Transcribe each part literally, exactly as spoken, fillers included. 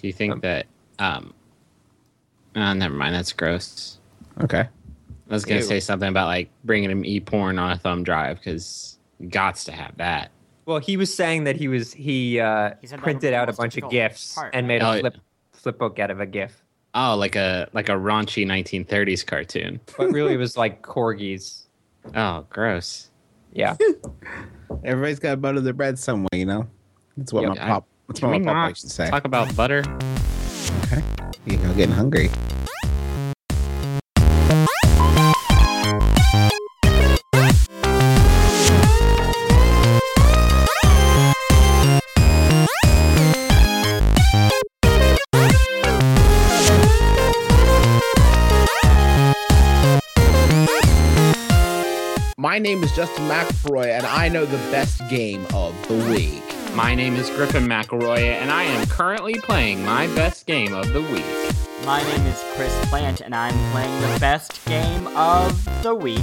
Do you think um, that... Um, oh, never mind. That's gross. Okay. I was going to say something about like bringing him e-porn on a thumb drive because gots to have that. Well, he was saying that he was he, uh, he printed out a bunch of GIFs part, and made right? a flip, flip book out of a GIF. Oh, like a like a raunchy nineteen thirties cartoon. But really, it was like corgis. Oh, gross. Yeah. Everybody's got to butter their bread some way, you know? That's what yep, my I, pop that's what my pop used to say. Talk about butter. Okay. You know, getting hungry. My name is Justin McElroy, and I know the best game of the week. My name is Griffin McElroy, and I am currently playing my best game of the week. My name is Chris Plant, and I'm playing the best game of the week.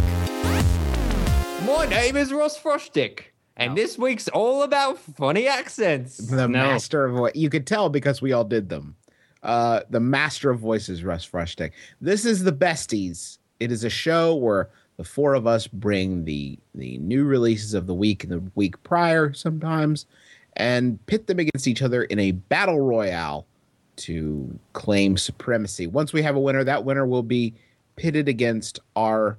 My name is Russ Frushtick, and no. this week's all about funny accents. The no. master of what you could tell because we all did them. Uh, the master of voices, Russ Frushtick. This is The Besties. It is a show where the four of us bring the the new releases of the week and the week prior sometimes and pit them against each other in a battle royale to claim supremacy. Once we have a winner, that winner will be pitted against our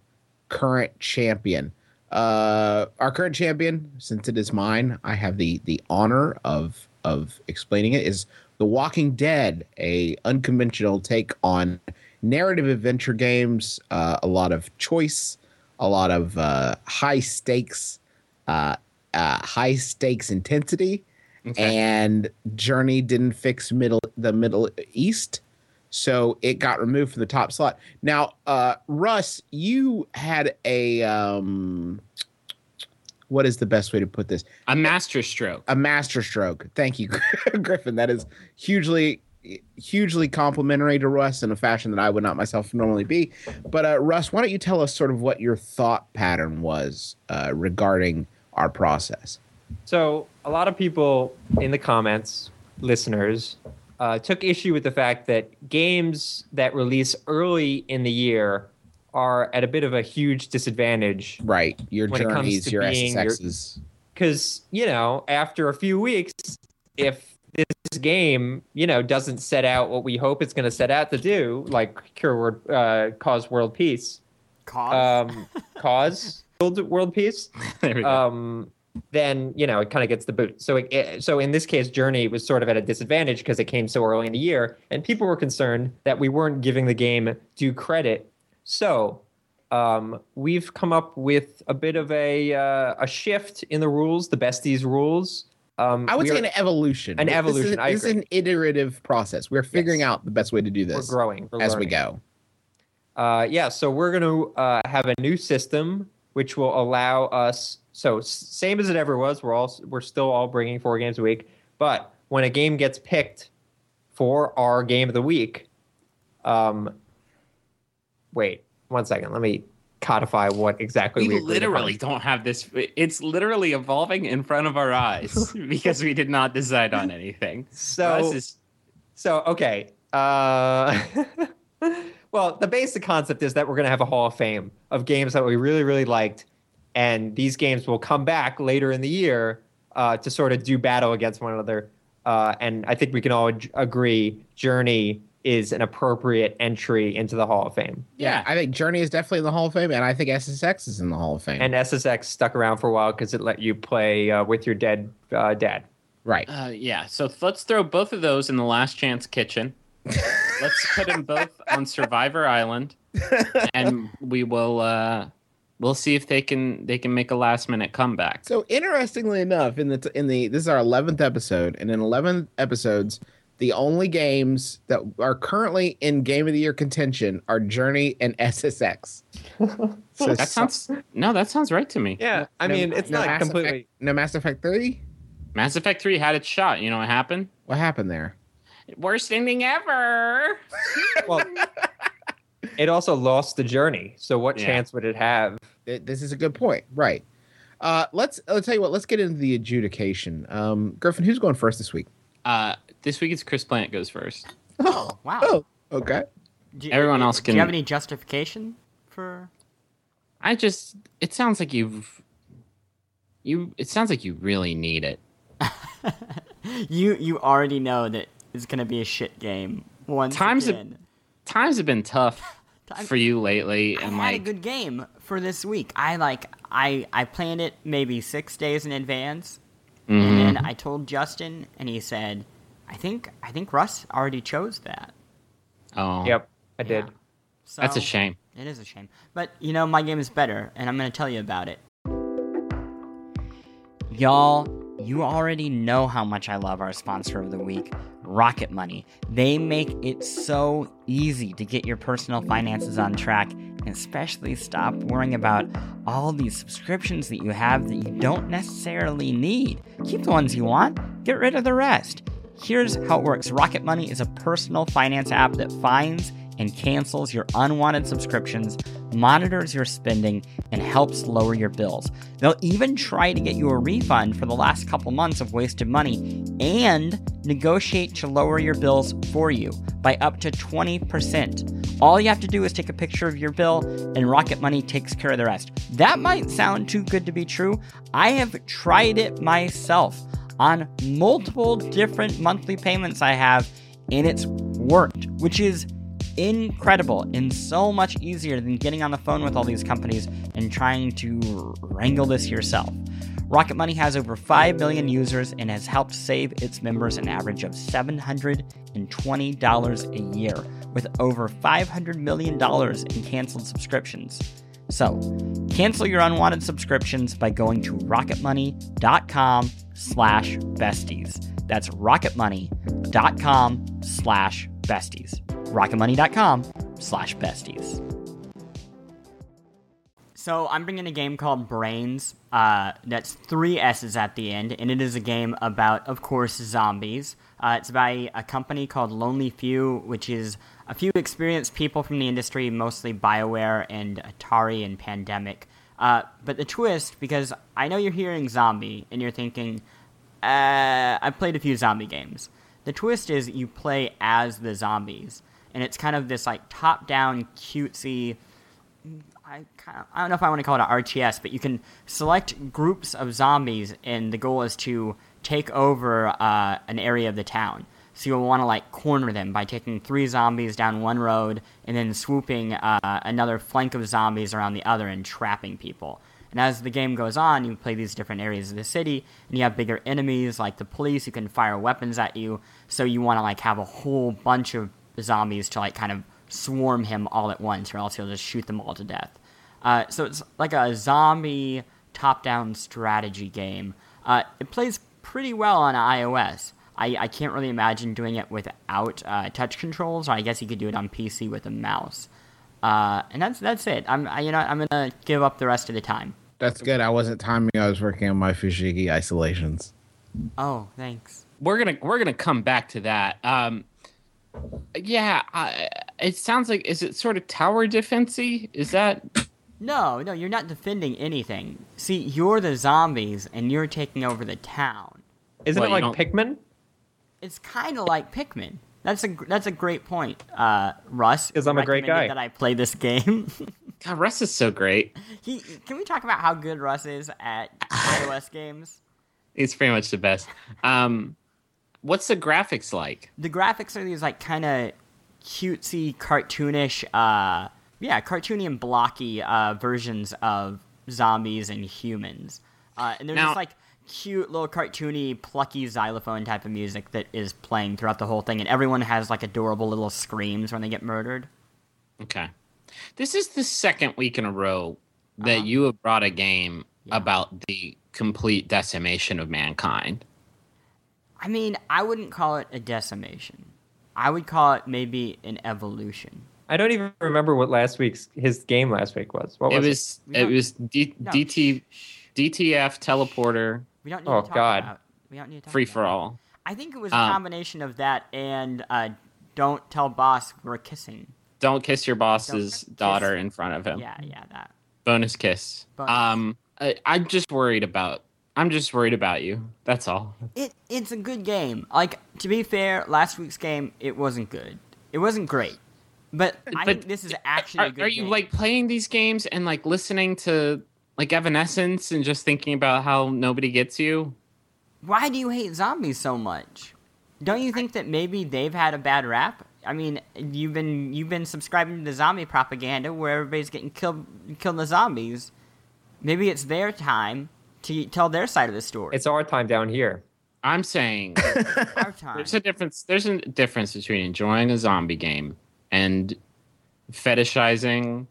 current champion. Uh, our current champion, since it is mine, I have the the honor of of explaining it, is The Walking Dead, a unconventional take on narrative adventure games, uh, a lot of choice, a lot of uh, high stakes, uh, uh, high stakes intensity, okay. and Journey didn't fix middle the Middle East, so it got removed from the top slot. Now, uh, Russ, you had a um, what is the best way to put this? A masterstroke. A masterstroke. Thank you, Griffin. That is hugely. hugely complimentary to Russ in a fashion that I would not myself normally be. But uh, Russ, why don't you tell us sort of what your thought pattern was uh, regarding our process? So a lot of people in the comments, listeners, uh, took issue with the fact that games that release early in the year are at a bit of a huge disadvantage. Right. Your Journeys, your S S Xs. Because, you know, after a few weeks, if this game, you know, doesn't set out what we hope it's going to set out to do, like cure world, uh, cause world peace, cause, um, cause world peace. There we go. Um, then you know it kind of gets the boot. So, it, it, so in this case, Journey was sort of at a disadvantage because it came so early in the year, and people were concerned that we weren't giving the game due credit. So, um, we've come up with a bit of a uh, a shift in the rules, the Besties rules. Um, I would say an evolution. An evolution. This is, I this is an iterative process. We're figuring yes. out the best way to do this. We're growing. We're as learning. we go. Uh, yeah, so we're going to uh, have a new system, which will allow us. So same as it ever was. We're all we're still all bringing four games a week. But when a game gets picked for our game of the week, um, wait one second. Let me. Codify what exactly we, we literally upon. don't have this. It's literally evolving in front of our eyes because we did not decide on anything. So, is... so okay. Uh, well, the basic concept is that we're going to have a Hall of Fame of games that we really, really liked, and these games will come back later in the year uh, to sort of do battle against one another. Uh, and I think we can all ag- agree, Journey is an appropriate entry into the Hall of Fame. Yeah, I think Journey is definitely in the Hall of Fame, and I think S S X is in the Hall of Fame. And S S X stuck around for a while because it let you play uh, with your dead uh, dad. Right. Uh, yeah, so let's throw both of those in the Last Chance Kitchen. Let's put them both on Survivor Island, and we will... Uh, We'll see if they can they can make a last minute comeback. So interestingly enough, in the in the this is our eleventh episode, and in eleven episodes, the only games that are currently in Game of the Year contention are Journey and S S X. So that sounds no, that sounds right to me. Yeah, I no, mean it's no not Mass completely Effect, no Mass Effect three. Mass Effect three had its shot. You know what happened? What happened there? Worst ending ever. Well. It also lost the Journey, so what yeah. chance would it have? This is a good point, right? Uh, let's. I'll tell you what. Let's get into the adjudication. Um, Griffin, who's going first this week? Uh, This week it's Chris Plant goes first. Oh, wow. Oh, okay. Do, Everyone do, else can... Do you have any justification for... I just... It sounds like you've... You. It sounds like you really need it. you you already know that it's going to be a shit game once times again. Have, times have been tough times, for you lately. I and had like, a good game for this week. I like I, I planned it maybe six days in advance. Mm-hmm. And then I told Justin, and he said, I think I think Russ already chose that. Oh. Yep, I did. Yeah. So, that's a shame. It is a shame. But, you know, my game is better, and I'm going to tell you about it. Y'all, you already know how much I love our sponsor of the week, Rocket Money. They make it so easy to get your personal finances on track, and especially stop worrying about all these subscriptions that you have that you don't necessarily need. Keep the ones you want, get rid of the rest. Here's how it works. Rocket Money is a personal finance app that finds and cancels your unwanted subscriptions, monitors your spending, and helps lower your bills. They'll even try to get you a refund for the last couple months of wasted money and negotiate to lower your bills for you by up to twenty percent. All you have to do is take a picture of your bill, and Rocket Money takes care of the rest. That might sound too good to be true. I have tried it myself on multiple different monthly payments I have, and it's worked, which is incredible and so much easier than getting on the phone with all these companies and trying to wrangle this yourself. Rocket Money has over five million users and has helped save its members an average of seven hundred twenty dollars a year, with over five hundred million dollars in canceled subscriptions. So, cancel your unwanted subscriptions by going to rocketmoney.com slash besties. That's rocketmoney.com slash besties. rocketmoney.com slash besties. So I'm bringing a game called Brains. Uh, that's three S's at the end, and it is a game about, of course, zombies. Uh, it's by a company called Lonely Few, which is a few experienced people from the industry, mostly BioWare and Atari and Pandemic. Uh, but the twist, because I know you're hearing zombie, and you're thinking, uh, I've played a few zombie games. The twist is you play as the zombies. And it's kind of this like top-down, cutesy, I, kind of, I don't know if I want to call it an R T S, but you can select groups of zombies, and the goal is to take over uh, an area of the town. So you'll want to like corner them by taking three zombies down one road and then swooping uh, another flank of zombies around the other and trapping people. And as the game goes on, you play these different areas of the city, and you have bigger enemies like the police who can fire weapons at you. So you want to like have a whole bunch of zombies to like kind of swarm him all at once, or else he'll just shoot them all to death. Uh, so it's like a zombie top-down strategy game. Uh, it plays pretty well on iOS. I, I can't really imagine doing it without uh, touch controls, or I guess you could do it on P C with a mouse. Uh, and that's that's it. I'm I, you know I'm gonna give up the rest of the time. That's good. I wasn't timing. I was working on my Fushigi Isolations. Oh, thanks. We're gonna we're gonna come back to that. Um, Yeah, I, it sounds like, is it sort of tower defense-y? Is that... No, no, you're not defending anything. See, you're the zombies, and you're taking over the town. Isn't well, it like don't... Pikmin? It's kind of like Pikmin. That's a that's a great point, uh, Russ. Because I'm a great guy. That I play this game. God, Russ is so great. He Can we talk about how good Russ is at iOS games? He's pretty much the best. Um... What's the graphics like? The graphics are these like kind of cutesy, cartoonish, uh, yeah, cartoony and blocky uh, versions of zombies and humans. Uh, and they're now, just like cute little cartoony, plucky xylophone type of music that is playing throughout the whole thing. And everyone has like adorable little screams when they get murdered. Okay. This is the second week in a row that uh-huh. you have brought a game yeah. about the complete decimation of mankind. I mean, I wouldn't call it a decimation. I would call it maybe an evolution. I don't even remember what last week's his game last week was. What was it? Was, it was D, no. D T, D T F Teleporter. We don't need oh, to talk God. About. We don't need to talk Free about for all. I think it was a combination um, of that and uh, don't tell boss we're kissing. Don't kiss your boss's kiss daughter in front of him. Yeah, yeah, that. Bonus kiss. Bonus. Um, I, I'm just worried about. I'm just worried about you. That's all. It It's a good game. Like, to be fair, last week's game, it wasn't good. It wasn't great. But, but I think this is actually are, a good game. Are you, game. like, playing these games and, like, listening to, like, Evanescence and just thinking about how nobody gets you? Why do you hate zombies so much? Don't you think that maybe they've had a bad rap? I mean, you've been you've been subscribing to the zombie propaganda where everybody's getting killed, killed the zombies. Maybe it's their time to tell their side of the story. It's our time down here. I'm saying our time. There's a difference. There's a difference between enjoying a zombie game and fetishizing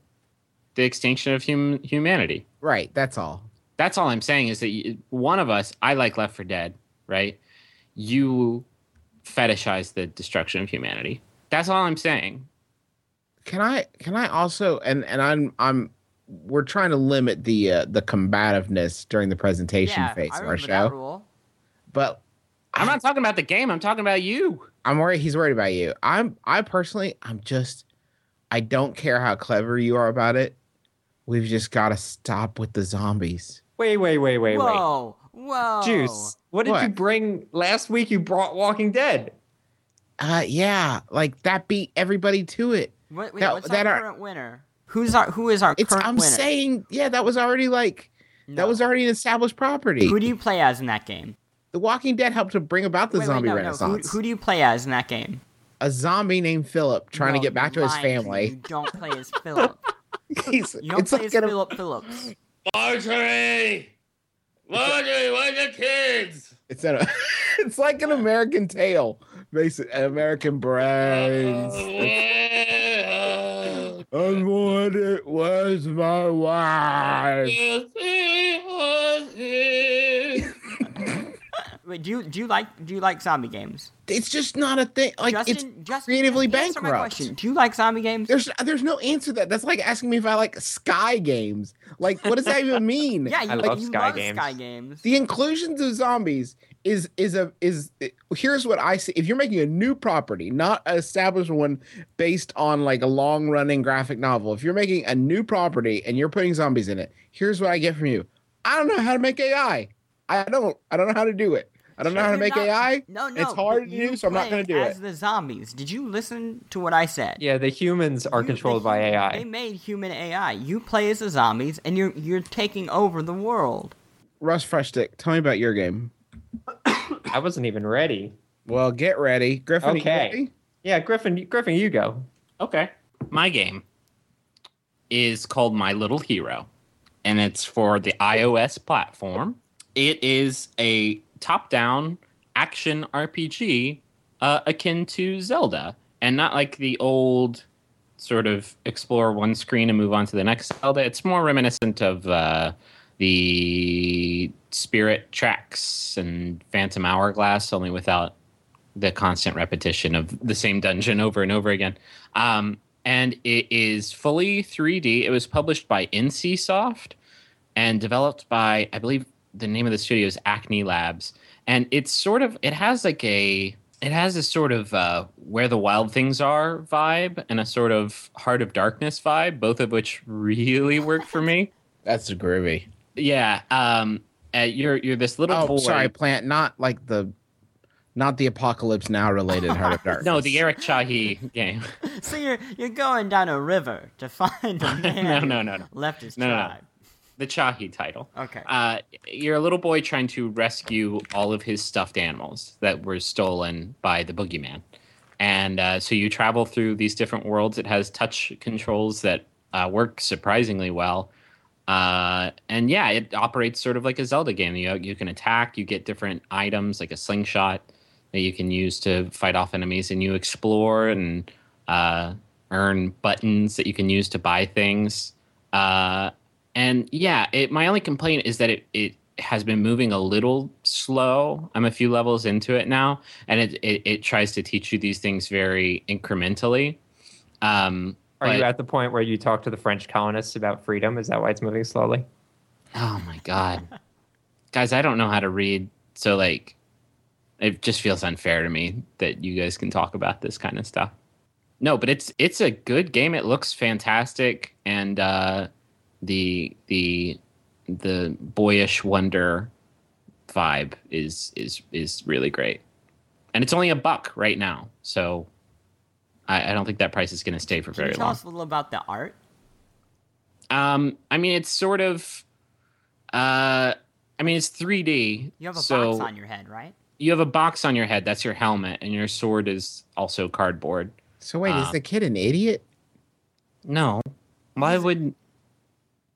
the extinction of hum, humanity. Right. That's all. That's all I'm saying is that you, one of us. I like Left four Dead. Right. You fetishize the destruction of humanity. That's all I'm saying. Can I? Can I also? And and I'm I'm. We're trying to limit the uh, the combativeness during the presentation yeah, phase I of our show. That rule. But I'm not talking about the game. I'm talking about you. I'm worried. He's worried about you. I'm. I personally, I'm just. I don't care how clever you are about it. We've just got to stop with the zombies. Wait, wait, wait, wait, wait. Whoa, whoa. Juice. What did what? you bring last week? You brought Walking Dead. Uh, yeah, like that beat everybody to it. What, wait, that, what's that our that current are, winner? Who's our? Who is our it's, current I'm winner? I'm saying, yeah, that was already like no. that was already an established property. Who do you play as in that game? The Walking Dead helped to bring about the wait, zombie wait, no, renaissance. No. Who, who do you play as in that game? A zombie named Philip trying no, to get back to his family. You don't play as Philip. you don't play like as a... Philip Phillips. Marjorie, Marjorie, where's the kids? It's a, it's like an American Tale, basically American Brains. I wonder, where's my wife? Wait, do you do you like do you like zombie games? It's just not a thing. Like Justin, it's Justin, creatively bankrupt. My question. Do you like zombie games? There's there's no answer to that. That's like asking me if I like Sky games. Like, what does that even mean? Yeah, you, I like, love, you Sky, love games. Sky games. The inclusions of zombies is is a is it, here's what I see. If you're making a new property, not an established one based on like a long running graphic novel, if you're making a new property and you're putting zombies in it, here's what I get from you. I don't know how to make A I. I don't I don't know how to do it. I don't know how to make not, A I. No, no. It's hard to do, so I'm not going to do it. As the zombies. Did you listen to what I said? Yeah, the humans are you, controlled the, by A I. They made human A I. You play as the zombies, and you're you're taking over the world. Russ Frushtick, tell me about your game. I wasn't even ready. Well, get ready. Griffin, okay. Are you ready? Yeah, Griffin, Griffin, you go. Okay. My game is called My Little Hero, and it's for the iOS platform. It is a top-down action R P G uh, akin to Zelda, and not like the old sort of explore one screen and move on to the next Zelda. It's more reminiscent of uh, the Spirit Tracks and Phantom Hourglass, only without the constant repetition of the same dungeon over and over again. Um, and it is fully three D. It was published by NCSoft and developed by, I believe, the name of the studio is Acne Labs, and it's sort of it has like a it has a sort of uh, Where the Wild Things Are vibe and a sort of Heart of Darkness vibe, both of which really work for me. That's groovy. Yeah, um, uh, you're you're this little oh, boy. Sorry, Plant, not like the not the Apocalypse Now related Heart of Darkness. No, the Eric Chahi game. So you're you're going down a river to find a man. no, no, no, no. Left his no, tribe. No, no. The Chahi title. Okay. Uh, you're a little boy trying to rescue all of his stuffed animals that were stolen by the boogeyman. And uh, so you travel through these different worlds. It has touch controls that uh, work surprisingly well. Uh, and yeah, it operates sort of like a Zelda game. You, you can attack, you get different items like a slingshot that you can use to fight off enemies, and you explore and uh, earn buttons that you can use to buy things. Uh And yeah, it, my only complaint is that it, it has been moving a little slow. I'm a few levels into it now, and it it, it tries to teach you these things very incrementally. Um, Are but, you at the point where you talk to the French colonists about freedom? Is that why it's moving slowly? Oh my God. Guys, I don't know how to read, so like, it just feels unfair to me that you guys can talk about this kind of stuff. No, but it's it's a good game. It looks fantastic, and... Uh, The the the boyish wonder vibe is is is really great. And it's only a buck right now, so I, I don't think that price is going to stay for very long. Can you tell us a little about the art? Um, I mean, it's sort of, uh, I mean, it's three D. You have a so box on your head, right? You have a box on your head. That's your helmet, and your sword is also cardboard. So wait, um, is the kid an idiot? No. Why he's would?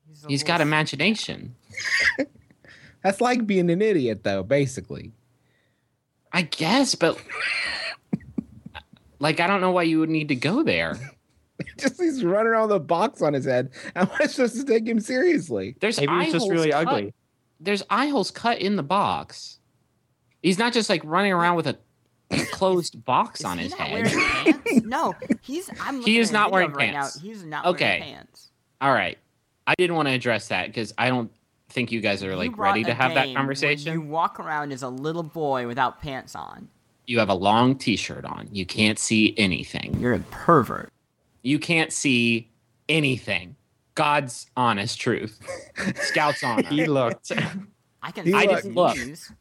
He's, he's got imagination. That's like being an idiot, though, basically. I guess, but like, I don't know why you would need to go there. Just he's running around with a box on his head. How am I supposed to take him seriously? There's Maybe eye he's just holes really cut. ugly. There's eye holes cut in the box. He's not just like running around with a closed box is on he his not head. Pants? No, he's. I'm he is not wearing right pants. Now. He's not okay. wearing pants. All right, I didn't want to address that because I don't think you guys are like ready to have that conversation. You walk around as a little boy without pants on. You have a long T-shirt on. You can't see anything. You're a pervert. You can't see anything. God's honest truth. Scout's honor. He looked. I can. He I looked. didn't look.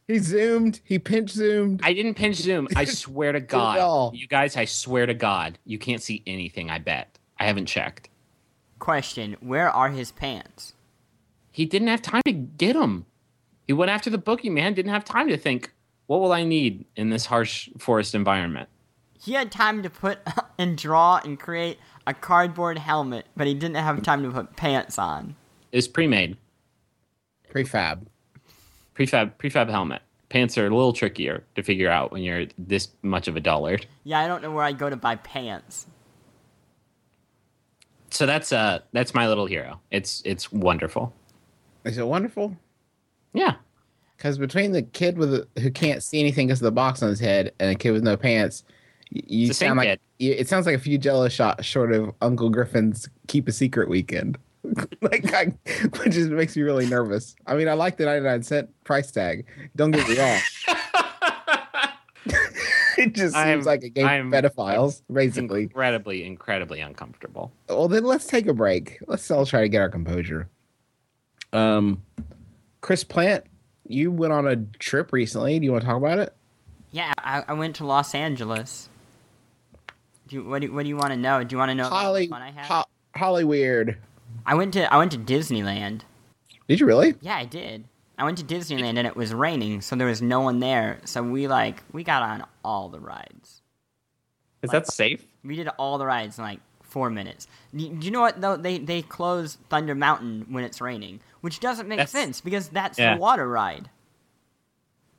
He zoomed. He pinch zoomed. I didn't pinch zoom. I swear to God, you guys. I swear to God, you can't see anything. I bet. I haven't checked. Question: where are his pants? He didn't have time to get them. He went after the boogeyman. Didn't have time to think. What will I need in this harsh forest environment? He had time to put and draw and create a cardboard helmet, but he didn't have time to put pants on. It was pre-made. Prefab. Prefab prefab helmet. Pants are a little trickier to figure out when you're this much of a dullard. Yeah, I don't know where I go to buy pants. So that's uh that's My Little Hero. It's it's wonderful. Is it wonderful? Yeah. Because between the kid with a, who can't see anything because of the box on his head and a kid with no pants, you it's sound like you, it sounds like a few Jello shots short of Uncle Griffin's Keep a Secret weekend. Like, I, which just makes me really nervous. I mean, I like the ninety-nine cent price tag. Don't get me wrong. It just I'm, seems like a game I'm, of pedophiles, basically. Incredibly, incredibly uncomfortable. Well, then let's take a break. Let's all try to get our composure. Um, Chris Plant, you went on a trip recently. Do you want to talk about it? Yeah, I, I went to Los Angeles. Do you, what do What do you want to know? Do you want to know Holly, about the fun I had? Ho- Holly Weird. I went to I went to Disneyland. Did you really? Yeah, I did. I went to Disneyland and it was raining, so there was no one there. So we like we got on all the rides. Is like, that safe? We did all the rides in like four minutes. Do you know what though? They they close Thunder Mountain when it's raining, which doesn't make that's, sense because that's yeah. the water ride.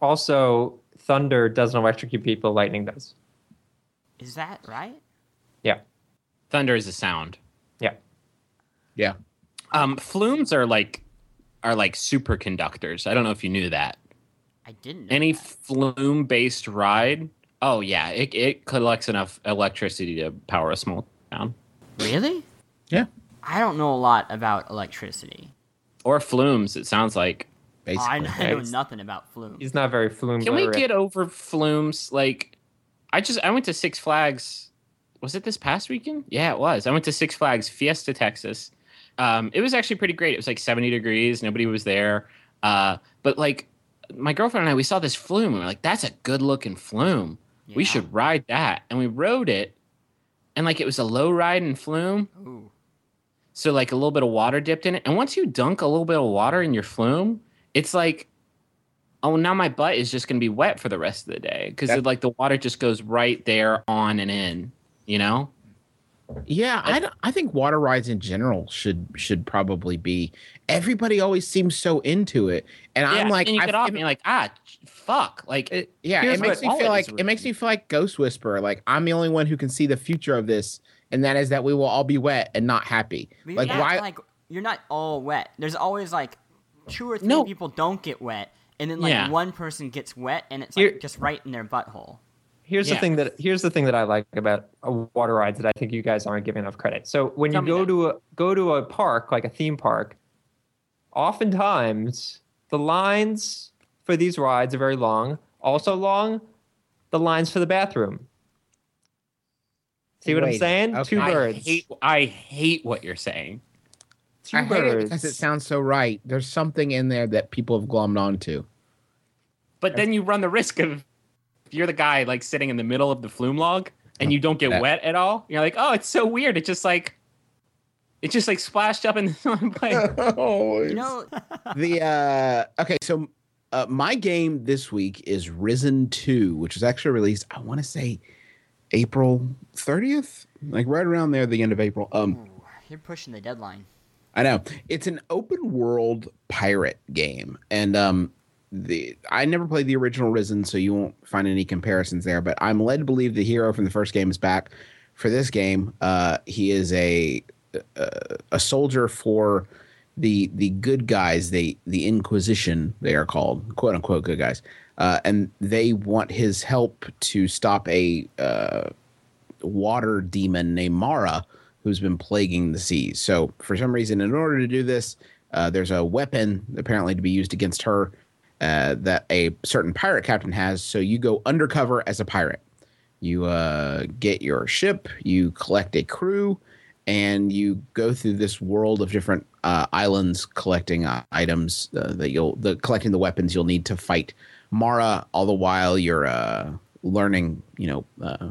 Also, thunder doesn't electrocute people; lightning does. Is that right? Yeah. Thunder is a sound. Yeah. Yeah. Um, flumes are like are like superconductors. I don't know if you knew that. I didn't know Any that. flume-based ride, oh, yeah, it, it collects enough electricity to power a small town. Really? Yeah. I don't know a lot about electricity. Or flumes, it sounds like. Basically. Oh, I know, right? I know nothing about flumes. He's not very flume. Can we get over flumes? Like, I just I went to Six Flags. Was it this past weekend? Yeah, it was. I went to Six Flags Fiesta, Texas. Um, it was actually pretty great. It was like seventy degrees. Nobody was there. Uh, but like my girlfriend and I, we saw this flume. We were like, that's a good looking flume. Yeah. We should ride that. And we rode it. And like it was a low ride in flume. Ooh. So like a little bit of water dipped in it. And once you dunk a little bit of water in your flume, it's like, oh, now my butt is just going to be wet for the rest of the day. Because like the water just goes right there on and in, you know? Yeah, I, don't, I think water rides in general should should probably be. Everybody always seems so into it, and yeah, I'm like, and you get off and you're like, ah, fuck, like, it, yeah, it makes me feel like it makes me feel like Ghost Whisperer, like I'm the only one who can see the future of this, and that is that we will all be wet and not happy. Like yeah, why? Like you're not all wet. There's always like two or three no. people don't get wet, and then like yeah. one person gets wet, and it's like you're, just right in their butthole. Here's yeah. the thing that here's the thing that I like about water rides that I think you guys aren't giving enough credit. So when Tell you go to a go to a park like a theme park, oftentimes the lines for these rides are very long. Also long, the lines for the bathroom. See what Wait, I'm saying? Okay. Two birds. I hate, I hate what you're saying. Two I birds. Hate it because it sounds so right. There's something in there that people have glommed onto. But then you run the risk of, if you're the guy like sitting in the middle of the flume log and you don't get wet at all, you're like, oh, it's so weird. It just like, it just like splashed up in the like, oh, you know, the uh, okay. So uh, my game this week is Risen two, which was actually released, I want to say April thirtieth, like right around there, the end of April. Um, Ooh, you're pushing the deadline. I know. It's an open world pirate game, and um. The, I never played the original Risen, so you won't find any comparisons there. But I'm led to believe the hero from the first game is back for this game. Uh, he is a, a a soldier for the the good guys, the the Inquisition they are called, quote unquote good guys, uh, and they want his help to stop a uh, water demon named Mara who's been plaguing the seas. So for some reason, in order to do this, uh, there's a weapon apparently to be used against her. Uh, that a certain pirate captain has, so you go undercover as a pirate. You uh, get your ship, you collect a crew, and you go through this world of different uh, islands collecting uh, items uh, that you'll the collecting the weapons you'll need to fight Mara. All the while you're uh, learning, you know, uh,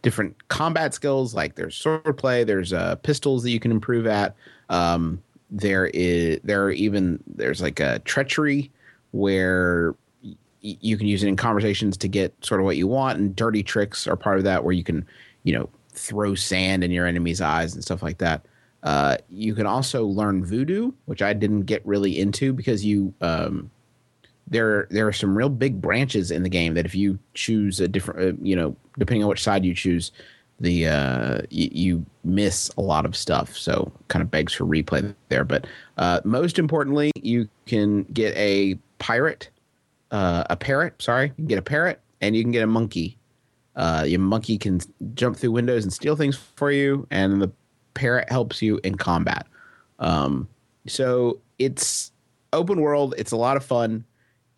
different combat skills. Like there's swordplay, there's uh, pistols that you can improve at. Um, there is there are even there's like a treachery, where you can use it in conversations to get sort of what you want, and dirty tricks are part of that, where you can, you know, throw sand in your enemy's eyes and stuff like that. Uh, you can also learn voodoo, which I didn't get really into because you um, there there are some real big branches in the game that if you choose a different, uh, you know, depending on which side you choose, the uh, y- you miss a lot of stuff. So kind of begs for replay there. But uh, most importantly, you can get a pirate uh a parrot sorry you can get a parrot and you can get a monkey. Uh your monkey can jump through windows and steal things for you, and the parrot helps you in combat. Um so it's open world, it's a lot of fun.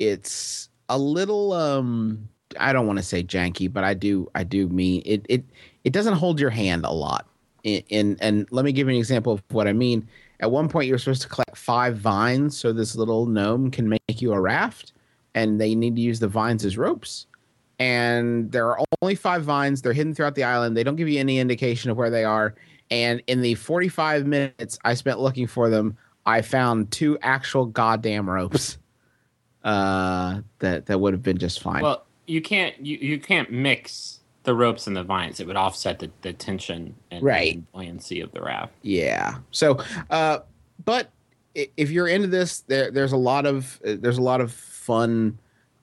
It's a little um I don't want to say janky, but I do I do mean it it it doesn't hold your hand a lot. In, in and let me give you an example of what I mean. At one point, you're supposed to collect five vines so this little gnome can make you a raft, and they need to use the vines as ropes. And there are only five vines. They're hidden throughout the island. They don't give you any indication of where they are. And in the forty-five minutes I spent looking for them, I found two actual goddamn ropes uh, that that would have been just fine. Well, you can't you, you can't mix the ropes and the vines. It would offset the, the tension and, right. and buoyancy of the raft. Yeah. So, uh, but if you're into this, there, there's a lot of there's a lot of fun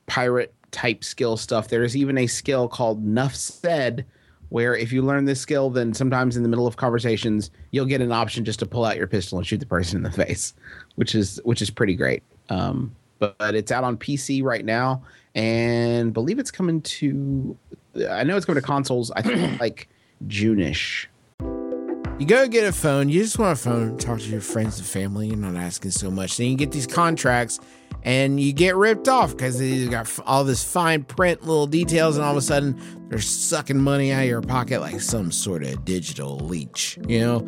pirate type skill stuff. There is even a skill called Nuff Said, where if you learn this skill, then sometimes in the middle of conversations, you'll get an option just to pull out your pistol and shoot the person in the face, which is which is pretty great. Um, but, but it's out on P C right now, and believe it's coming to. I know it's going to consoles, I think, like June-ish. You go get a phone. You just want a phone to talk to your friends and family. You're not asking so much. Then you get these contracts, and you get ripped off because they got all this fine print, little details, and all of a sudden, they're sucking money out of your pocket like some sort of digital leech, you know?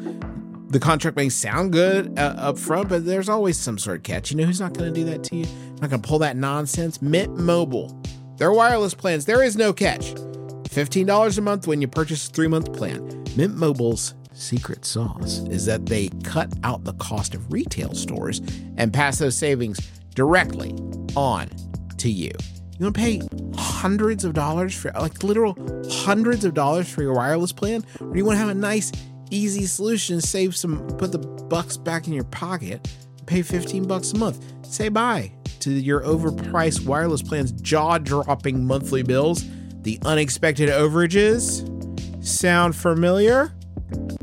The contract may sound good uh, up front, but there's always some sort of catch. You know who's not going to do that to you? Not going to pull that nonsense? Mint Mobile. Their wireless plans, there is no catch. fifteen dollars a month when you purchase a three-month plan. Mint Mobile's secret sauce is that they cut out the cost of retail stores and pass those savings directly on to you. You want to pay hundreds of dollars for, like literal hundreds of dollars for your wireless plan? Or you want to have a nice, easy solution, save some, put the bucks back in your pocket, pay fifteen bucks a month. Say bye to your overpriced wireless plans, jaw-dropping monthly bills, the unexpected overages. Sound familiar?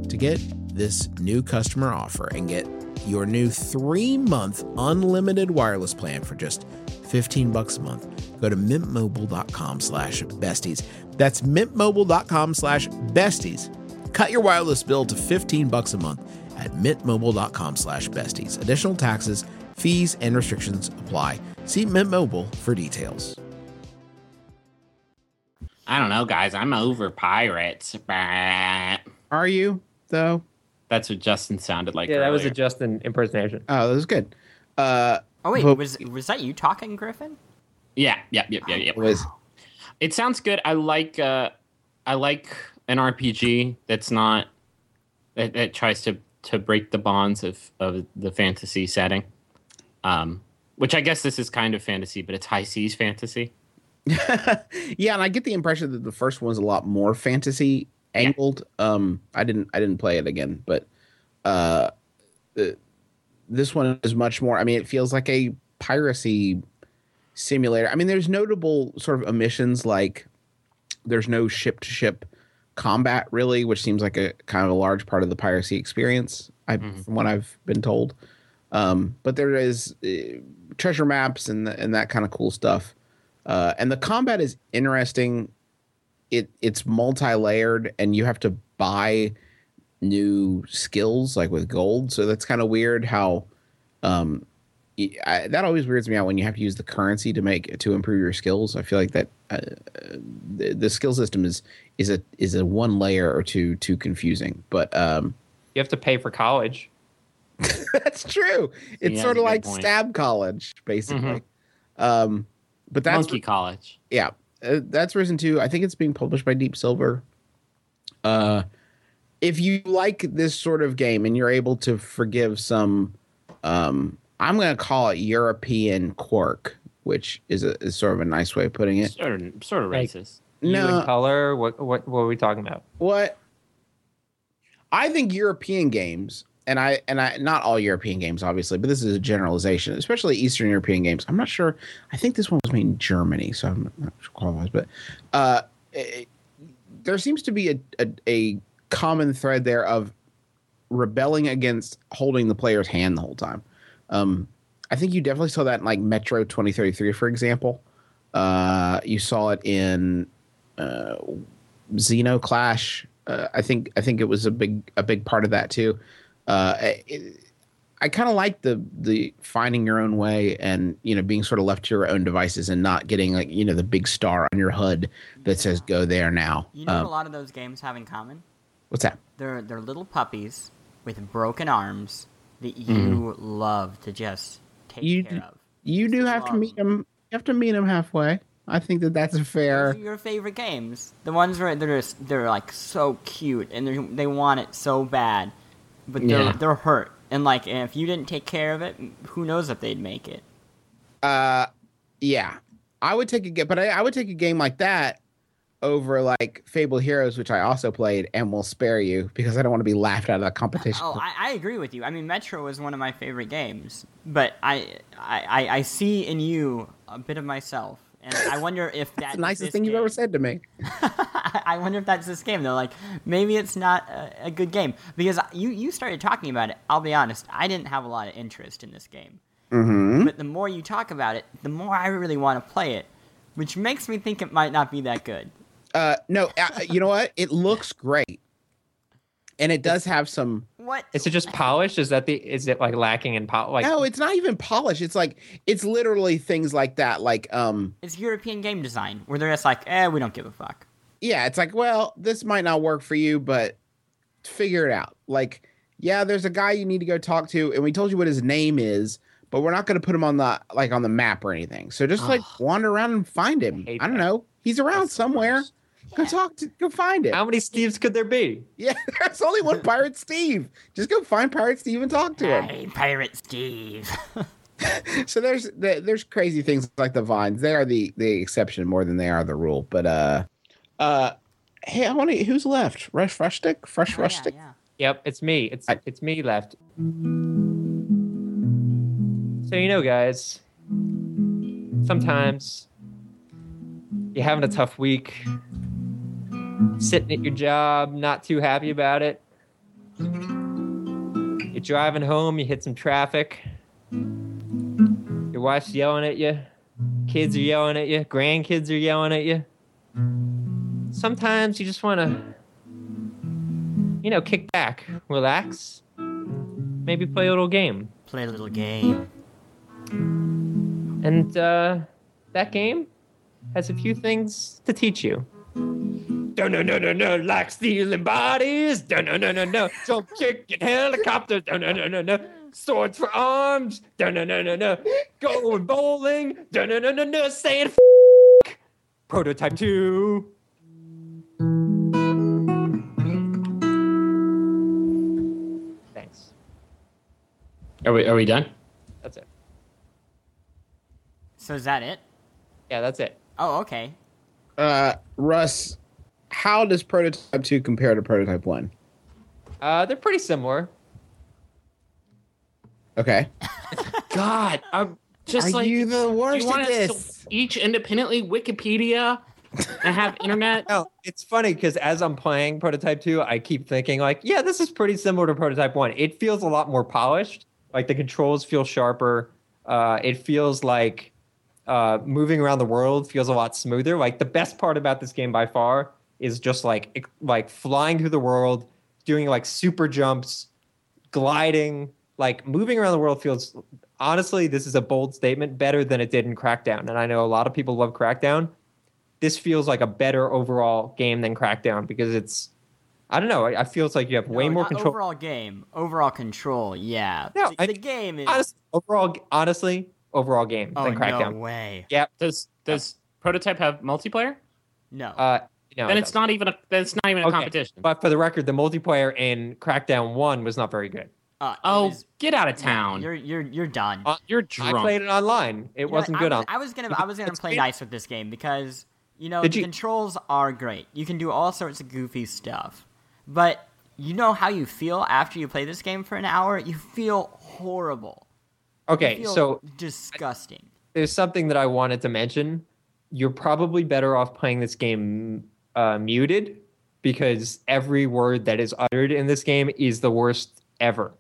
To get this new customer offer and get your new three-month unlimited wireless plan for just fifteen bucks a month, go to mintmobile.com slash besties. That's mintmobile.com slash besties. Cut your wireless bill to fifteen bucks a month at mintmobile.com slash besties. Additional taxes, fees, and restrictions apply. See Mint Mobile for details. I don't know, guys. I'm over pirates. Are you, though? That's what Justin sounded like. Yeah, earlier. That was a Justin impersonation. Oh, that was good. Uh, oh, wait. But, was was that you talking, Griffin? Yeah, yeah, yeah, yeah, yeah. It, was, it sounds good. I like uh, I like an R P G that's not that, that tries to, to break the bonds of, of the fantasy setting. Um, which I guess this is kind of fantasy, but it's high seas fantasy. Yeah, and I get the impression that the first one's a lot more fantasy angled. Yeah. Um, I didn't I didn't play it again, but uh, the, this one is much more. I mean, it feels like a piracy simulator. I mean, there's notable sort of omissions, like there's no ship-to-ship combat really, which seems like a kind of a large part of the piracy experience, I, mm-hmm. from what I've been told. Um, but there is uh, treasure maps and the, and that kind of cool stuff. Uh, and the combat is interesting. It it's multi-layered, and you have to buy new skills like with gold. So that's kind of weird. How um, I, that always weirds me out when you have to use the currency to make to improve your skills. I feel like that uh, the, the skill system is is a is a one layer or two too confusing. But um, you have to pay for college. That's true. It's yeah, sort of like point. Stab College, basically. Mm-hmm. Um, But that's Monkey College. Yeah. Uh, that's Risen two. I think it's being published by Deep Silver. Uh, if you like this sort of game and you're able to forgive some, um, I'm going to call it European quirk, which is, a, is sort of a nice way of putting it. Sort of, sort of racist. Like, no. You in color? What, what, what are we talking about? What? I think European games... And I and I not all European games, obviously, but this is a generalization, especially Eastern European games. I'm not sure. I think this one was made in Germany, so I'm not sure qualified. But uh, it, there seems to be a, a, a common thread there of rebelling against holding the player's hand the whole time. Um, I think you definitely saw that in like Metro twenty thirty-three, for example. Uh, you saw it in uh, Xenoclash. Uh, I think I think it was a big a big part of that too. Uh, it, I kind of like the the finding your own way and, you know, being sort of left to your own devices and not getting, like, you know, the big star on your H U D that yeah. says go there now. You know um, what a lot of those games have in common? What's that? They're, they're little puppies with broken arms that you mm. love to just take you care d- of. You just do have to meet them. You have to meet them halfway. I think that that's a fair. Those are your favorite games. The ones where they're, just, they're like, so cute and they want it so bad. But they're, yeah. they're hurt. And, like, if you didn't take care of it, who knows if they'd make it. Uh, yeah. I would take a game, but I, I would take a game like that over, like, Fable Heroes, which I also played and will spare you because I don't want to be laughed out of that competition. Oh, I, I agree with you. I mean, Metro was one of my favorite games. But I I, I see in you a bit of myself. And I wonder if that's the nicest thing game. You've ever said to me. I wonder if that's this game, though. Like, maybe it's not a, a good game. Because you, you started talking about it. I'll be honest. I didn't have a lot of interest in this game. Mm-hmm. But the more you talk about it, the more I really want to play it, which makes me think it might not be that good. Uh, no, uh, you know what? It looks great. And it does have some. What is it? Just polished? Is that the? Is it like lacking in polish? Like, no, it's not even polished. It's like it's literally things like that. Like um, it's European game design where they're just like, eh, we don't give a fuck. Yeah, it's like, well, this might not work for you, but figure it out. Like, yeah, there's a guy you need to go talk to, and we told you what his name is, but we're not going to put him on the like on the map or anything. So just like wander around and find him. I, I don't that. know. He's around That's somewhere. So go talk to, go find it. How many Steves could there be? Yeah, there's only one Pirate Steve. Just go find Pirate Steve and talk to him. Hey, Pirate Steve. So there's there's crazy things like the vines. They are the, the exception more than they are the rule. But uh, uh, hey, I want to. Who's left? Russ Frushtick. Fresh oh, Frushtick. Yeah, yeah. Yep, it's me. It's I, it's me left. So you know, guys, sometimes you're having a tough week. Sitting at your job, not too happy about it. You're driving home, you hit some traffic. Your wife's yelling at you. Kids are yelling at you. Grandkids are yelling at you. Sometimes you just want to, you know, kick back, relax, maybe play a little game. Play a little game. And uh, that game has a few things to teach you. No, no, no, no, no, like stealing bodies. No, no, no, no, no. Jump, kick, and helicopters. No, no, no, no, no. swords for arms, da-na-na-na-na, going bowling, da-na-na-na-na, say it, f- Prototype two. Thanks. Are we, are we done? That's it. So is that it? Yeah, that's it. Oh, okay. Uh, Russ, how does Prototype two compare to Prototype one? Uh, they're pretty similar. Okay. God, I'm just Are like... Are you the worst you at this? Each independently Wikipedia and have internet? No, it's funny because as I'm playing Prototype two, I keep thinking like, yeah, this is pretty similar to Prototype one. It feels a lot more polished. Like the controls feel sharper. Uh, it feels like uh, moving around the world feels a lot smoother. Like the best part about this game by far is just like like flying through the world, doing like super jumps, gliding, like moving around the world feels, honestly, this is a bold statement, better than it did in Crackdown. And I know a lot of people love Crackdown. This feels like a better overall game than Crackdown because it's, I don't know, I, I feel it's like you have no, way more control. Overall game, overall control, yeah. No, the, I, the game is... Honestly, overall, honestly, overall game oh, than Crackdown. No way. Yeah. Does does yeah. Prototype have multiplayer? No. Uh, No, then it it's doesn't. not even a then it's not even a okay. competition. But for the record, the multiplayer in Crackdown one was not very good. Uh, oh, was, get out of town! You're you're you're done. Uh, you're drunk. I played it online. It you wasn't know, good. I was, on. I was gonna I was gonna play nice with this game because you know Did the you, controls are great. You can do all sorts of goofy stuff, but you know how you feel after you play this game for an hour? You feel horrible. Okay, you feel so disgusting. I, there's something that I wanted to mention. You're probably better off playing this game Uh, muted because every word that is uttered in this game is the worst ever.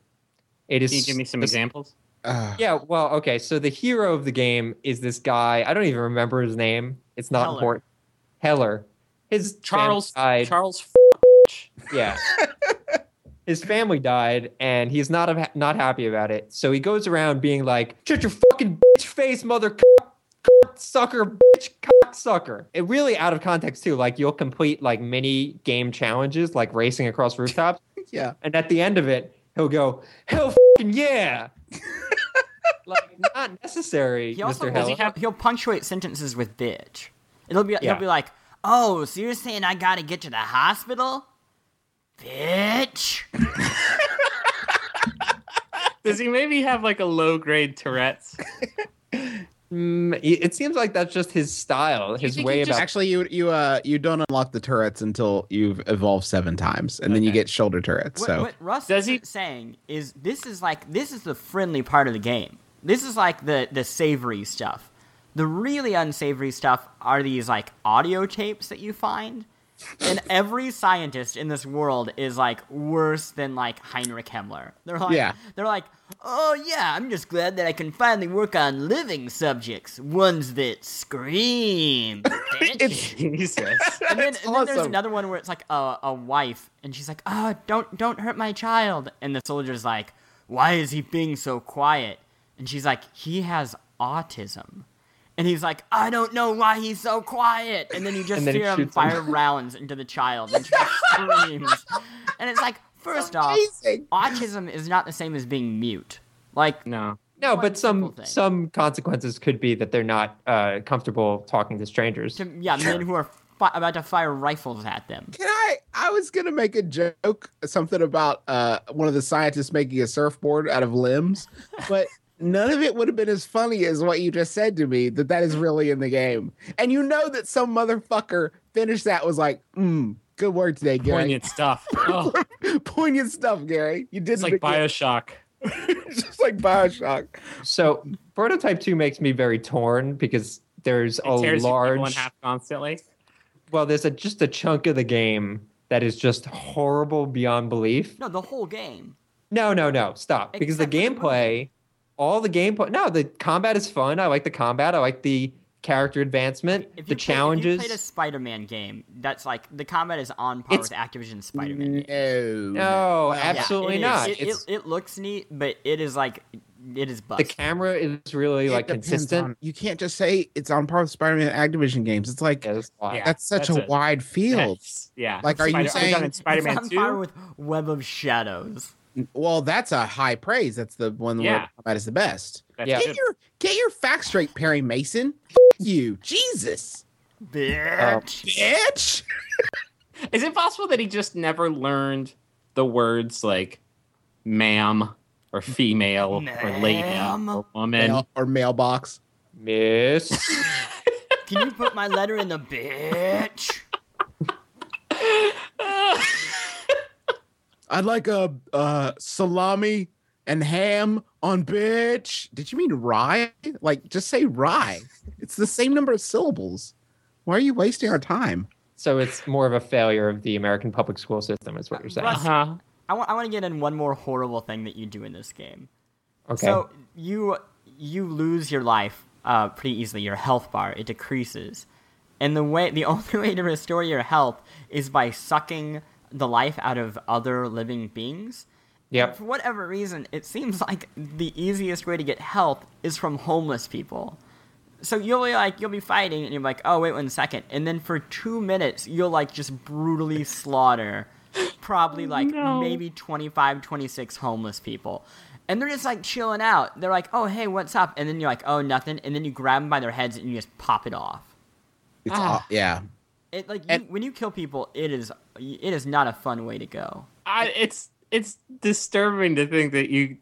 It is. Can you give me some this, examples? Uh, yeah, well, okay. So the hero of the game is this guy. I don't even remember his name. It's not Heller. important. Heller. His Charles. Died. Charles. F- yeah. His family died, and he's not a, not happy about it. So he goes around being like, "Shut your fucking bitch face, mother." C- Sucker, bitch, cocksucker. It really out of context too. Like you'll complete like mini game challenges, like racing across rooftops. Yeah. And at the end of it, he'll go, "Hell, fucking yeah!" Like not necessary. He also, Mister Heller. He have, he'll punctuate sentences with "bitch." It'll be. Yeah. He'll be like, "Oh, so you're saying I gotta get to the hospital, bitch?" Does he maybe have like a low grade Tourette's? Mm, it seems like that's just his style, his way about. Actually, you you uh you don't unlock the turrets until you've evolved seven times, and okay. then you get shoulder turrets. What, so what Russ is he... saying is this is like this is the friendly part of the game. This is like the the savory stuff. The really unsavory stuff are these like audio tapes that you find, and every scientist in this world is like worse than like Heinrich Himmler. They're like yeah. they're like. Oh, yeah, I'm just glad that I can finally work on living subjects. Ones that scream. It's, Jesus. And then, and awesome. then there's another one where it's like a, a wife, and she's like, oh, don't, don't hurt my child. And the soldier's like, why is he being so quiet? And she's like, he has autism. And he's like, I don't know why he's so quiet. And then you just then hear him fire him. rounds into the child, and she screams. And it's like, First off, autism is not the same as being mute. Like no, no, but some thing. some consequences could be that they're not uh, comfortable talking to strangers. To, yeah, sure. men who are fi- about to fire rifles at them. Can I? I was gonna make a joke, something about uh, one of the scientists making a surfboard out of limbs, but none of it would have been as funny as what you just said to me. That that is really in the game, and you know that some motherfucker finished that was like, hmm. Good work today, Gary. Poignant stuff. Oh. Poignant stuff, Gary. You did. It's like Bioshock. Just like Bioshock. So, Prototype two makes me very torn because there's it a tears large one half constantly. Well, there's a, just a chunk of the game that is just horrible beyond belief. No, the whole game. No, no, no. Stop. Except because the gameplay, the all the gameplay. No, the combat is fun. I like the combat. I like the. Character advancement, if the play, challenges. If you played a Spider-Man game, that's like the combat is on par it's, with Activision's Spider-Man. No, no, absolutely yeah, it not. It, it's, it, it looks neat, but it is like it is. Busted. The camera is really like consistent. On, you can't just say it's on par with Spider-Man and Activision games. It's like yeah, that's, yeah, that's such that's a, a wide field. Yeah, like are Spider- you saying Spider-Man two? It's on par with Web of Shadows. Well, that's a high praise. That's the one that yeah. is the best. That's yeah. Get your get your facts straight, Perry Mason. F- you, Jesus, bitch, um, bitch. Is it possible that he just never learned the words like ma'am or female ma'am. or lady or woman Mail, or mailbox? Miss. Can you put my letter in the bitch? I'd like a uh, salami and ham on bitch. Did you mean rye? Like, just say rye. It's the same number of syllables. Why are you wasting our time? So it's more of a failure of the American public school system is what you're saying. Russ, uh-huh. I, w- I want to get in one more horrible thing that you do in this game. Okay. So you, you lose your life uh, pretty easily. Your health bar, it decreases. And the way, the only way to restore your health is by sucking the life out of other living beings. Yep. For whatever reason, it seems like the easiest way to get health is from homeless people. So you'll be like, you'll be fighting, and you're like, oh, wait one second. And then for two minutes, you'll like just brutally slaughter probably like no. maybe twenty-five, twenty-six homeless people. And they're just like chilling out. They're like, oh, hey, what's up? And then you're like, oh, nothing. And then you grab them by their heads and you just pop it off. It's ah. off, yeah. It, like you, and, when you kill people, it is it is not a fun way to go. I, it's it's disturbing to think that you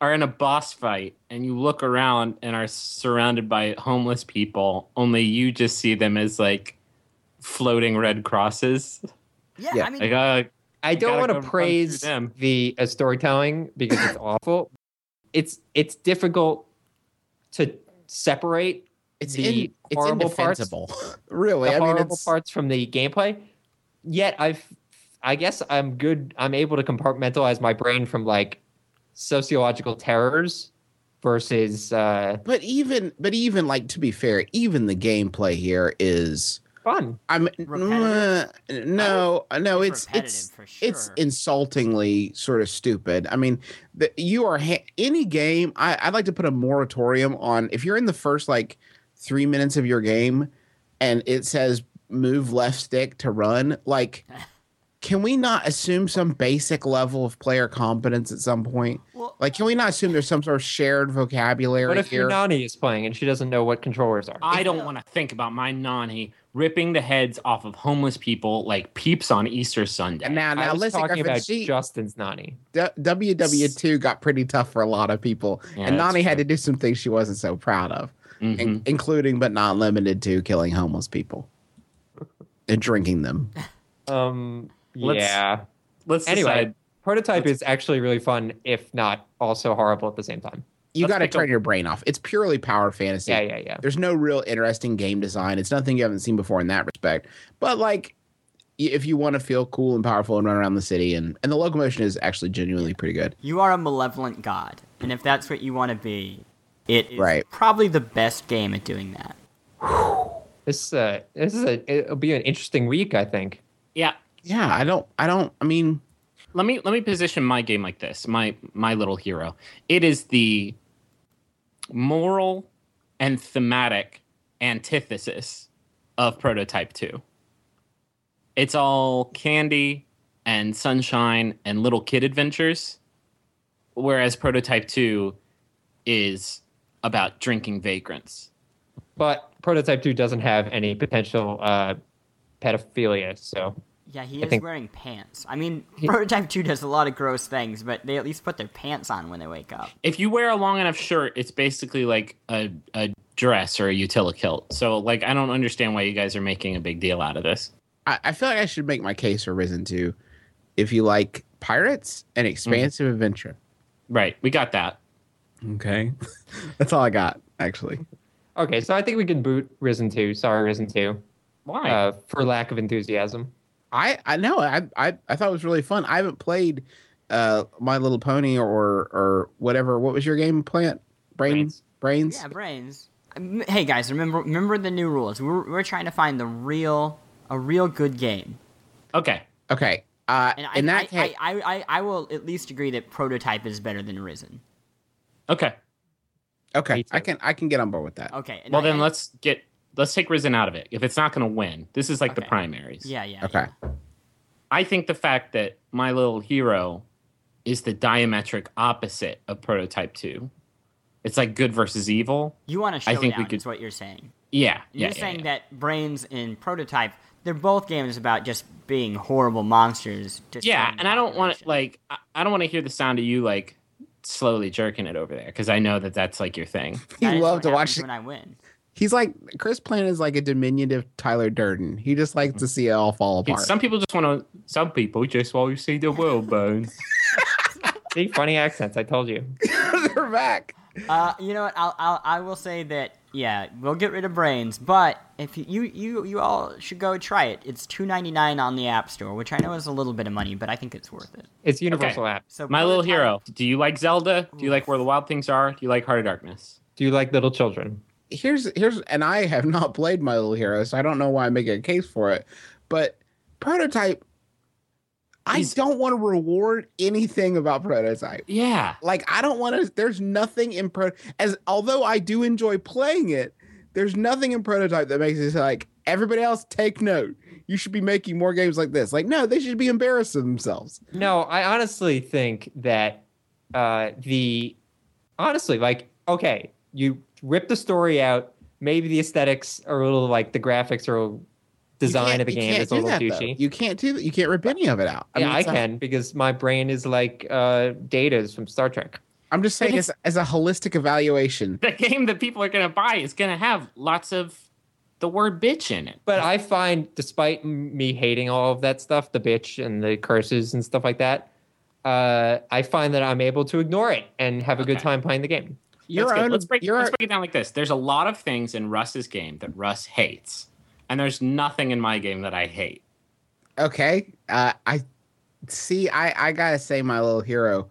are in a boss fight and you look around and are surrounded by homeless people. Only you just see them as like floating red crosses. Yeah, yeah. I mean, I, gotta, I don't want to praise the uh, storytelling because it's awful. It's it's difficult to separate. It's the in, it's indefensible, parts, really. The I horrible mean, it's... parts from the gameplay. Yet I've, I guess I'm good. I'm able to compartmentalize my brain from like sociological terrors versus. Uh, but even, but even like to be fair, even the gameplay here is fun. I'm uh, no, no. It's it's sure. it's insultingly sort of stupid. I mean, the, you are ha- any game. I, I'd like to put a moratorium on if you're in the first like. Three minutes of your game and it says move left stick to run. Like, can we not assume some basic level of player competence at some point? Well, like, can we not assume there's some sort of shared vocabulary? What if here? Your nanny is playing and she doesn't know what controllers are? I don't want to think about my nanny ripping the heads off of homeless people like Peeps on Easter Sunday. And now, now, I was listen, talking Griffin, about she, Justin's nanny. W W two got pretty tough for a lot of people, yeah, and nanny true. had to do some things she wasn't so proud of. Mm-hmm. In- including but not limited to killing homeless people and drinking them. Um, let's, yeah. Let's anyway, decide. Prototype let's, is actually really fun, if not also horrible at the same time. You got to turn a- your brain off. It's purely power fantasy. Yeah, yeah, yeah. There's no real interesting game design. It's nothing you haven't seen before in that respect. But like, if you want to feel cool and powerful and run around the city, and, and the locomotion is actually genuinely pretty good. You are a malevolent god, and if that's what you want to be, it is right. probably the best game at doing that. This uh, this is a it'll be an interesting week, I think. Yeah, yeah. I don't, I don't. I mean, let me let me position my game like this. My My Little Hero. It is the moral and thematic antithesis of Prototype two. It's all candy and sunshine and little kid adventures, whereas Prototype two is about drinking vagrants. But Prototype two doesn't have any potential uh, pedophilia, so... Yeah, he I is think... wearing pants. I mean, Prototype two does a lot of gross things, but they at least put their pants on when they wake up. If you wear a long enough shirt, it's basically like a, a dress or a utilikilt. So, like, I don't understand why you guys are making a big deal out of this. I, I feel like I should make my case for Risen two if you like pirates and expansive mm. adventure. Right, we got that. Okay. That's all I got, actually. Okay, so I think we can boot Risen two. Sorry, Risen two. Why? Uh, for lack of enthusiasm. I, I know. I, I I thought it was really fun. I haven't played uh, My Little Pony or or whatever. What was your game, Plant? Brains? Brains? Yeah, Brains. Hey, guys, remember remember the new rules. We're, we're trying to find the real a real good game. Okay. Okay. Uh, and I, in that I, case... I, I, I, I will at least agree that Prototype is better than Risen. Okay. Okay. I can I can get on board with that. Okay. Well I, then I, let's get let's take Risen out of it. If it's not gonna win, this is like okay. the primaries. Yeah, yeah. Okay. Yeah. I think the fact that My Little Hero is the diametric opposite of Prototype two. It's like good versus evil. You want a showdown is what you're saying. Yeah. You're yeah, saying yeah, yeah. that Brains and Prototype, they're both games about just being horrible monsters. Yeah, and I don't want to, like, I don't want to hear the sound of you, like, slowly jerking it over there, because I know that that's, like, your thing. You love to watch it. When I win. He's like, Chris Plant is like a diminutive Tyler Durden. He just likes to see it all fall apart. Some people just want to, some people just want to see the world burn. See, funny accents, I told you. They're back. Uh, you know what? I'll, I'll, I will say that, yeah, we'll get rid of Brains, but if you, you, you all should go try it. It's two ninety-nine on the App Store, which I know is a little bit of money, but I think it's worth it. It's Universal okay. App. So My Little Hero. Do you like Zelda? Ooh. Do you like Where the Wild Things Are? Do you like Heart of Darkness? Do you like Little Children? Here's here's and I have not played My Little Hero, so I don't know why I'm making a case for it. But Prototype, I He's, don't want to reward anything about Prototype. Yeah, like I don't want to. There's nothing in Pro. As although I do enjoy playing it, there's nothing in Prototype that makes it like everybody else take note. You should be making more games like this. Like no, they should be embarrassed of themselves. No, I honestly think that uh, the honestly like okay you. Rip the story out. Maybe the aesthetics are a little like the graphics or design of the game is a little douchey. You can't do that. You can't rip any of it out. I yeah, mean, I can like, because my brain is like uh, Data from Star Trek. I'm just saying as, as a holistic evaluation. The game that people are going to buy is going to have lots of the word bitch in it. But I find, despite me hating all of that stuff, the bitch and the curses and stuff like that, uh, I find that I'm able to ignore it and have a okay. good time playing the game. Your own, let's, break, let's break it down like this. There's a lot of things in Russ's game that Russ hates, and there's nothing in my game that I hate. Okay. Uh, I see. I, I gotta say, My Little Hero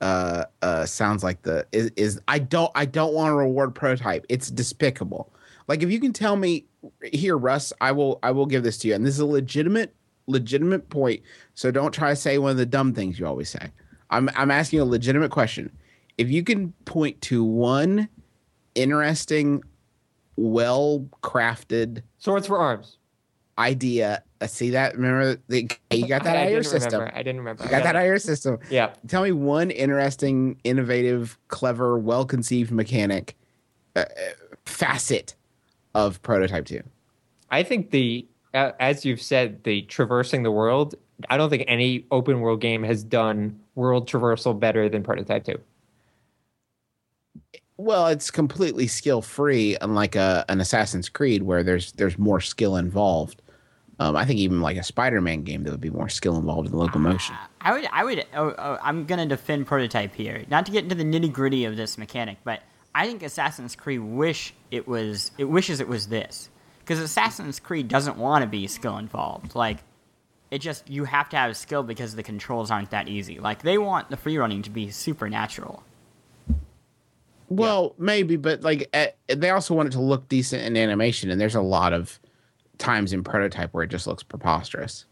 uh, uh, sounds like the is, is I don't I don't want to reward Prototype. It's despicable. Like if you can tell me here, Russ, I will I will give this to you, and this is a legitimate legitimate point. So don't try to say one of the dumb things you always say. I'm I'm asking a legitimate question. If you can point to one interesting, well-crafted... Swords for Arms. ...idea. Uh, see that? Remember? The, you got that I, out of your system. Remember. I didn't remember. You got that out of your system. Yeah. Tell me one interesting, innovative, clever, well-conceived mechanic uh, facet of Prototype two. I think the, uh, as you've said, the traversing the world, I don't think any open-world game has done world traversal better than Prototype two. Well, it's completely skill free, unlike a an Assassin's Creed where there's there's more skill involved. Um, I think even like a Spider-Man game, there would be more skill involved in the locomotion. Uh, I would, I would, oh, oh, I'm gonna defend Prototype here. Not to get into the nitty gritty of this mechanic, but I think Assassin's Creed wish it was, it wishes it was this, because Assassin's Creed doesn't want to be skill involved. Like, it just you have to have skill because the controls aren't that easy. Like they want the free running to be supernatural. Well, yeah. Maybe, but like at, they also want it to look decent in animation, and there's a lot of times in Prototype where it just looks preposterous.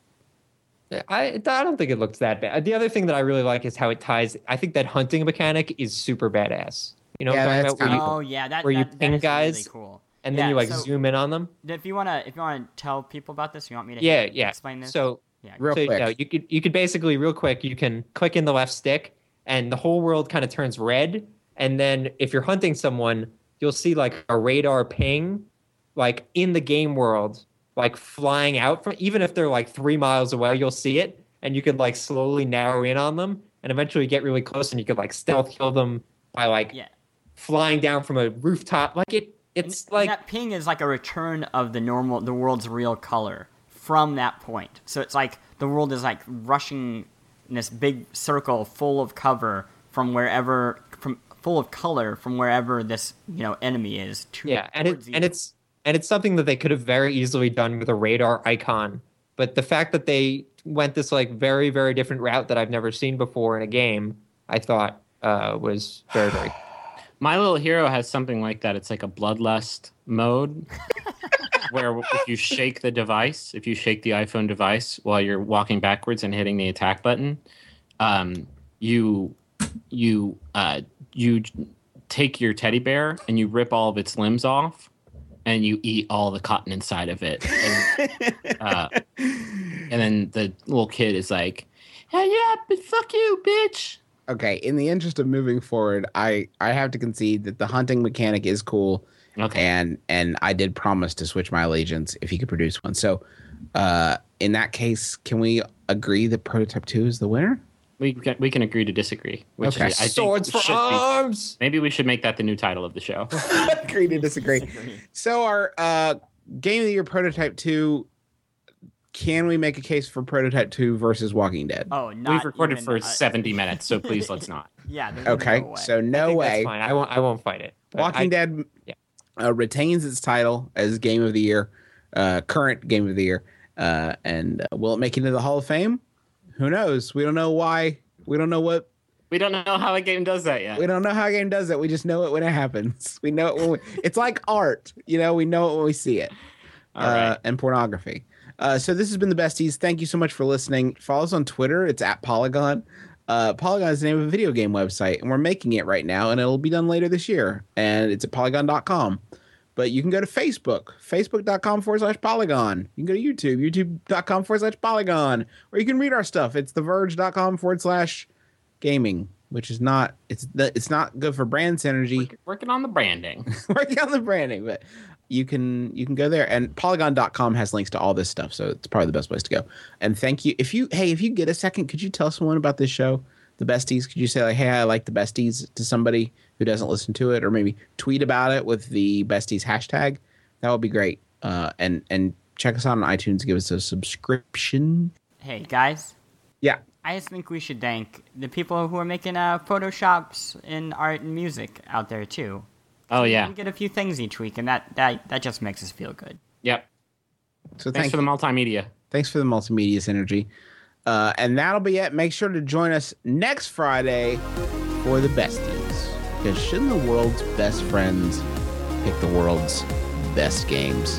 I, I don't think it looks that bad. The other thing that I really like is how it ties. I think that hunting mechanic is super badass. You know, yeah, what I'm talking about? Where you, oh yeah, that, where that, you ping that guys, really cool. And yeah, then you like so zoom in on them. If you wanna, if you wanna tell people about this, you want me to yeah, yeah. explain this. So yeah, real so, quick, you know, you could you could basically real quick, you can click in the left stick, and the whole world kind of turns red. And then if you're hunting someone, you'll see like a radar ping, like in the game world, like flying out from, even if they're like three miles away, you'll see it. And you can like slowly narrow in on them and eventually get really close, and you could like stealth kill them by like yeah. flying down from a rooftop. Like it, it's and, like. And that ping is like a return of the normal, the world's real color from that point. So it's like the world is like rushing in this big circle full of cover from wherever, from, full of color from wherever this, you know, enemy is. To yeah, and, it, and it's and it's something that they could have very easily done with a radar icon. But the fact that they went this, like, very, very different route that I've never seen before in a game, I thought uh, was very, very... My Little Hero has something like that. It's like a bloodlust mode where if you shake the device, if you shake the iPhone device while you're walking backwards and hitting the attack button, um, you... you... Uh, you take your teddy bear and you rip all of its limbs off and you eat all the cotton inside of it. And, uh, and then the little kid is like, hey, yeah, but fuck you, bitch. okay, in the interest of moving forward, I, I have to concede that the hunting mechanic is cool. Okay. And and I did promise to switch my allegiance if he could produce one. So uh, in that case, can we agree that Prototype two is the winner? We can, we can agree to disagree. Which okay. Is, I Swords think for arms! Be, maybe we should make that the new title of the show. Agree to disagree. So our uh, Game of the Year Prototype two, can we make a case for Prototype two versus Walking Dead? Oh, not We've recorded even, for uh, seventy minutes, so please let's not. Yeah, there's okay, no way. So no I way. That's fine. I won't, I won't fight it. Walking I, Dead yeah. uh, retains its title as Game of the Year, uh, current Game of the Year. Uh, and uh, will it make it into the Hall of Fame? Who knows? We don't know why. We don't know what. We don't know how a game does that yet. We don't know how a game does that. We just know it when it happens. We know it when we, it's like art. You know, we know it when we see it. All uh, right. And pornography. Uh, so this has been The Besties. Thank you so much for listening. Follow us on Twitter. It's at Polygon. Uh, Polygon is the name of a video game website, and we're making it right now, and it'll be done later this year. And it's at polygon dot com. But you can go to Facebook, facebook.com forward slash Polygon. You can go to YouTube, youtube.com forward slash Polygon. Or you can read our stuff. It's theverge.com forward slash gaming, which is not it's the, it's not good for brand synergy. Work, working on the branding. Working on the branding. But you can you can go there. And polygon dot com has links to all this stuff. So it's probably the best place to go. And thank you. If you Hey, if you get a second, could you tell someone about this show? The Besties, could you say, like, hey, I like The Besties to somebody who doesn't listen to it, or maybe tweet about it with the Besties hashtag? That would be great. Uh, and, and check us out on iTunes. Give us a subscription. Hey, guys. Yeah. I just think we should thank the people who are making uh, Photoshops in art and music out there, too. Oh, yeah. We get a few things each week, and that, that, that just makes us feel good. Yep. So Thanks thank for you. the multimedia. Thanks for the multimedia synergy. Uh, and that'll be it. Make sure to join us next Friday for The Besties. Because shouldn't the world's best friends pick the world's best games?